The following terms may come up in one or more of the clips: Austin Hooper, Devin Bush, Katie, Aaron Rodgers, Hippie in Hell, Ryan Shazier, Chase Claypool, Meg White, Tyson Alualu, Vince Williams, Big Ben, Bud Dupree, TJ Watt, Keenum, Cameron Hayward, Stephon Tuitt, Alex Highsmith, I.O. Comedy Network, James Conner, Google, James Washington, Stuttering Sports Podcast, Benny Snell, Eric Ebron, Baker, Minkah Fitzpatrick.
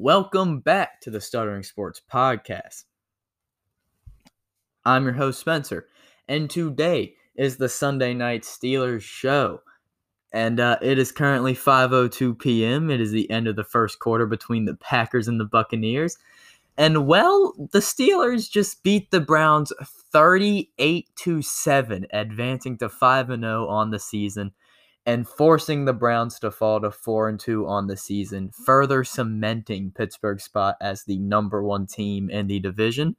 Welcome back to the Stuttering Sports Podcast. I'm your host, Spencer, and today is the Sunday Night Steelers show. And it is currently 5:02 p.m. It is the end of the first quarter between the Packers and the Buccaneers. And, well, the Steelers just beat the Browns 38-7, advancing to 5-0 on the season and forcing the Browns to fall to 4-2 on the season, further cementing Pittsburgh's spot as the number one team in the division.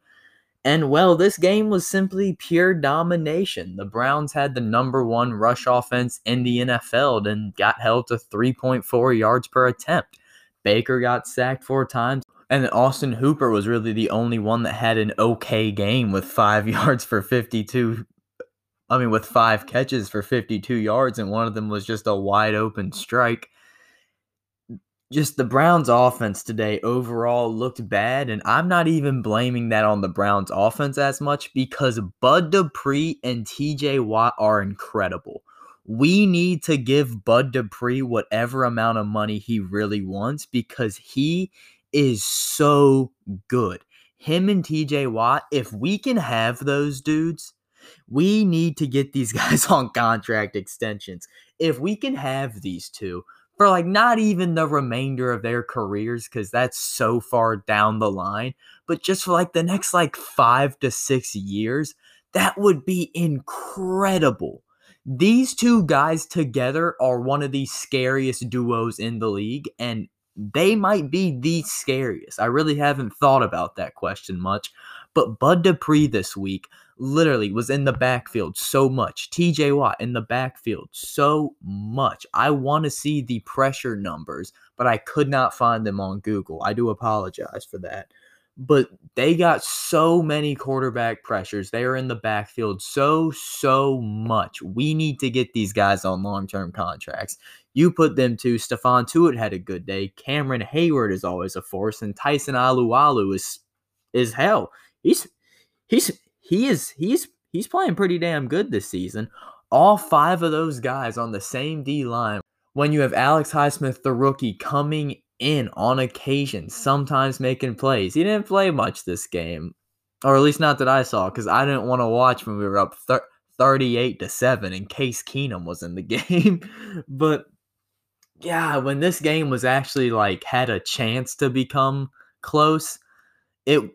And, well, this game was simply pure domination. The Browns had the number one rush offense in the NFL and got held to 3.4 yards per attempt. Baker got sacked 4 times, and Austin Hooper was really the only one that had an okay game with 5 catches for 52 yards, and one of them was just a wide-open strike. Just the Browns' offense today overall looked bad, and I'm not even blaming that on the Browns' offense as much because Bud Dupree and TJ Watt are incredible. We need to give Bud Dupree whatever amount of money he really wants because he is so good. Him and TJ Watt, if we can have those dudes, we need to get these guys on contract extensions. If we can have these two for like not even the remainder of their careers, because that's so far down the line, but just for like the next like 5 to 6 years, that would be incredible. These two guys together are one of the scariest duos in the league, and they might be the scariest. I really haven't thought about that question much, but Bud Dupree this week literally was in the backfield so much. TJ Watt in the backfield so much. I want to see the pressure numbers, but I could not find them on Google. I do apologize for that. But they got so many quarterback pressures. They are in the backfield so much. We need to get these guys on long-term contracts. You put them to Stephon Tuitt had a good day. Cameron Hayward is always a force, and Tyson Alualu is hell. He's playing pretty damn good this season. All 5 of those guys on the same D-line. When you have Alex Highsmith, the rookie, coming in on occasion, sometimes making plays. He didn't play much this game, or at least not that I saw, because I didn't want to watch when we were up 38-7 in case Keenum was in the game. But yeah, when this game was actually like had a chance to become close, Bud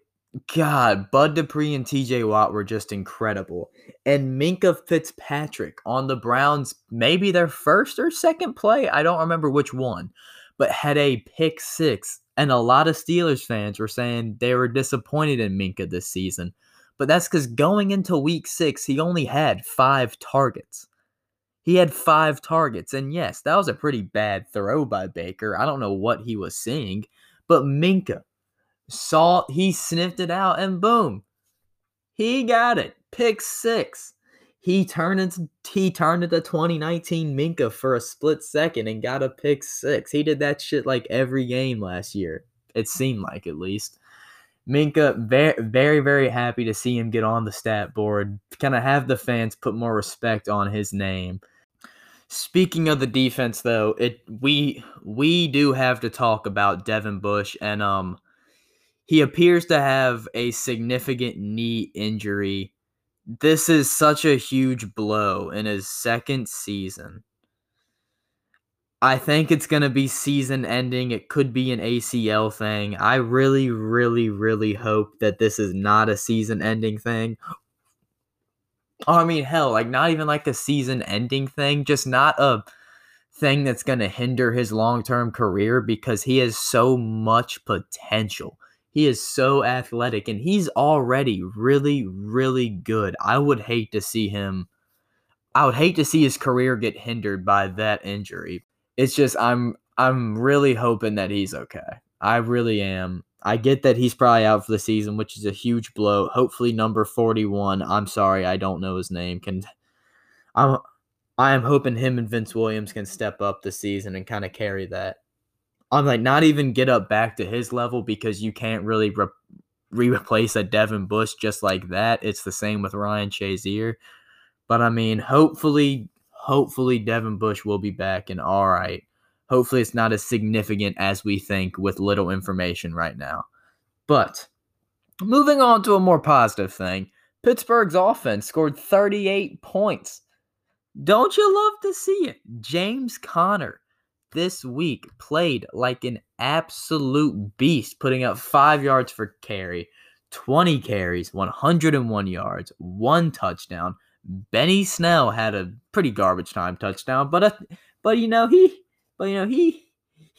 Dupree and TJ Watt were just incredible. And Minkah Fitzpatrick on the Browns, maybe their first or second play, I don't remember which one, but had a pick 6. And a lot of Steelers fans were saying they were disappointed in Minkah this season. But that's because going into week 6, he only had 5 targets. He had 5 targets. And yes, that was a pretty bad throw by Baker. I don't know what he was seeing. But Minkah saw, he sniffed it out, and boom, he got it. Pick 6. He turned into 2019 Minkah for a split second and got a pick 6. He did that shit like every game last year. It seemed like, at least. Minkah, very, very happy to see him get on the stat board. Kind of have the fans put more respect on his name. Speaking of the defense, though, we do have to talk about Devin Bush. And he appears to have a significant knee injury. This is such a huge blow in his second season. I think it's going to be season-ending. It could be an ACL thing. I really, really, really hope that this is not a season-ending thing. Oh, I mean, hell, like not even like a season-ending thing, just not a thing that's going to hinder his long-term career because he has so much potential. He is so athletic, and he's already really, really good. I would hate to see his career get hindered by that injury. It's just I'm really hoping that he's okay. I really am. I get that he's probably out for the season, which is a huge blow. Hopefully number 41, I'm sorry, I don't know his name, I am hoping him and Vince Williams can step up this season and kind of carry that. I'm like, not even get up back to his level because you can't really replace a Devin Bush just like that. It's the same with Ryan Shazier. But, I mean, hopefully Devin Bush will be back and all right. Hopefully it's not as significant as we think with little information right now. But moving on to a more positive thing, Pittsburgh's offense scored 38 points. Don't you love to see it? James Conner this week played like an absolute beast, putting up 5 yards for carry, 20 carries, 101 yards, 1 touchdown. Benny Snell had a pretty garbage time touchdown, but he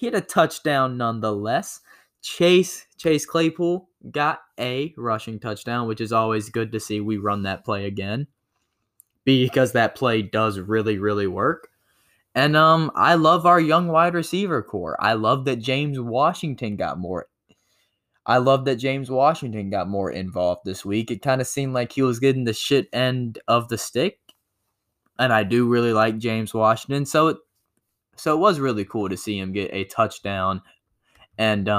had a touchdown nonetheless. Chase Claypool got a rushing touchdown, which is always good to see. We run that play again because that play does really, really work. And I love our young wide receiver core. I love that James Washington got more. I love that James Washington got more involved this week. It kind of seemed like he was getting the shit end of the stick. And I do really like James Washington. So it was really cool to see him get a touchdown and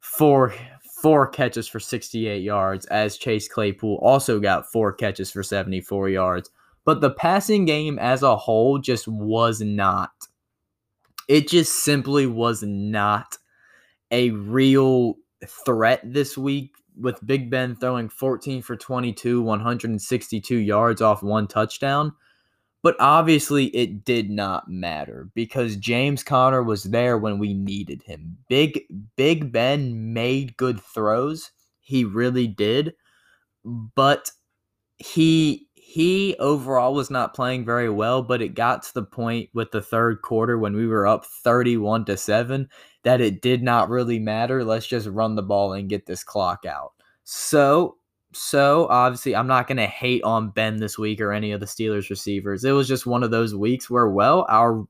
four catches for 68 yards, as Chase Claypool also got 4 catches for 74 yards. But the passing game as a whole just was not. It just simply was not a real threat this week, with Big Ben throwing 14 for 22, 162 yards off 1 touchdown. But obviously it did not matter because James Conner was there when we needed him. Big Ben made good throws. He really did. But he overall was not playing very well, but it got to the point with the third quarter when we were up 31-7 that it did not really matter. Let's just run the ball and get this clock out. So obviously I'm not going to hate on Ben this week or any of the Steelers receivers. It was just one of those weeks where, well, our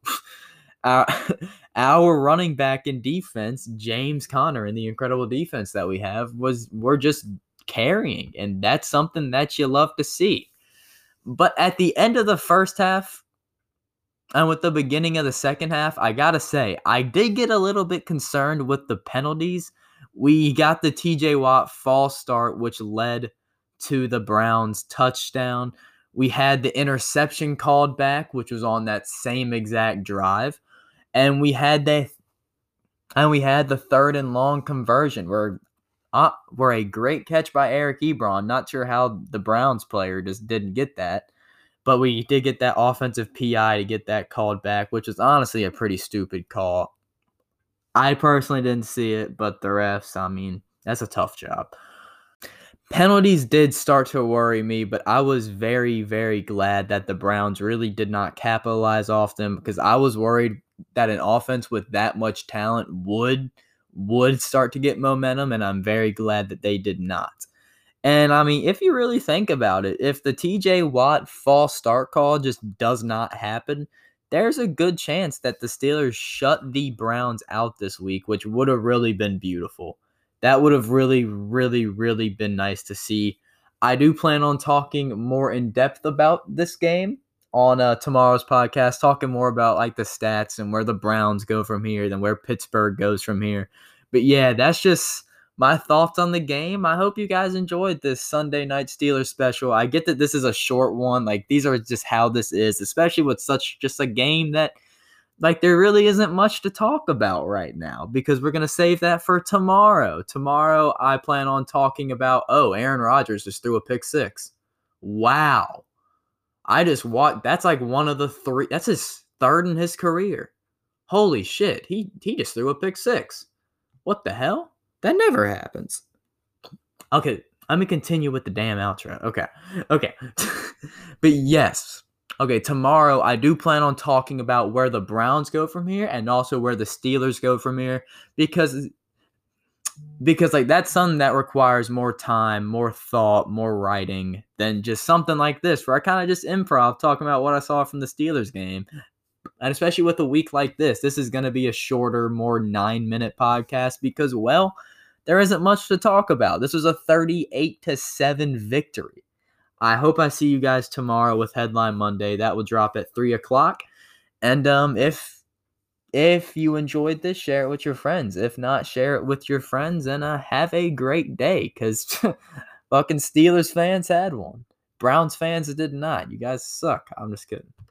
running back in defense, James Conner, and the incredible defense that we have we're just carrying, and that's something that you love to see. But at the end of the first half and with the beginning of the second half, I got to say, I did get a little bit concerned with the penalties. We got the TJ Watt false start, which led to the Browns touchdown. We had the interception called back, which was on that same exact drive. And we had the third and long conversion where a great catch by Eric Ebron. Not sure how the Browns player just didn't get that. But we did get that offensive PI to get that called back, which is honestly a pretty stupid call. I personally didn't see it, but the refs, I mean, that's a tough job. Penalties did start to worry me, but I was very, very glad that the Browns really did not capitalize off them, because I was worried that an offense with that much talent would start to get momentum, and I'm very glad that they did not. And, I mean, if you really think about it, if the TJ Watt false start call just does not happen, there's a good chance that the Steelers shut the Browns out this week, which would have really been beautiful. That would have really, really, really been nice to see. I do plan on talking more in depth about this game on tomorrow's podcast, talking more about like the stats and where the Browns go from here than where Pittsburgh goes from here. But yeah, that's just my thoughts on the game. I hope you guys enjoyed this Sunday Night Steelers special. I get that this is a short one. Like, these are just how this is, especially with such just a game that, like, there really isn't much to talk about right now because we're going to save that for tomorrow. Tomorrow, I plan on talking about, Aaron Rodgers just threw a pick six. Wow. I just watched. That's like one of the three. That's his third in his career. Holy shit. He just threw a pick six. What the hell? That never happens. Okay, I'm going to continue with the damn outro. Okay. But yes. Okay, tomorrow I do plan on talking about where the Browns go from here and also where the Steelers go from here because like that's something that requires more time, more thought, more writing than just something like this where I kind of just improv talking about what I saw from the Steelers game. And especially with a week like this, this is going to be a shorter, more 9-minute podcast because, well, there isn't much to talk about. This was a 38-7 victory. I hope I see you guys tomorrow with Headline Monday. That will drop at 3 o'clock. And if you enjoyed this, share it with your friends. If not, share it with your friends and have a great day because fucking Steelers fans had one. Browns fans did not. You guys suck. I'm just kidding.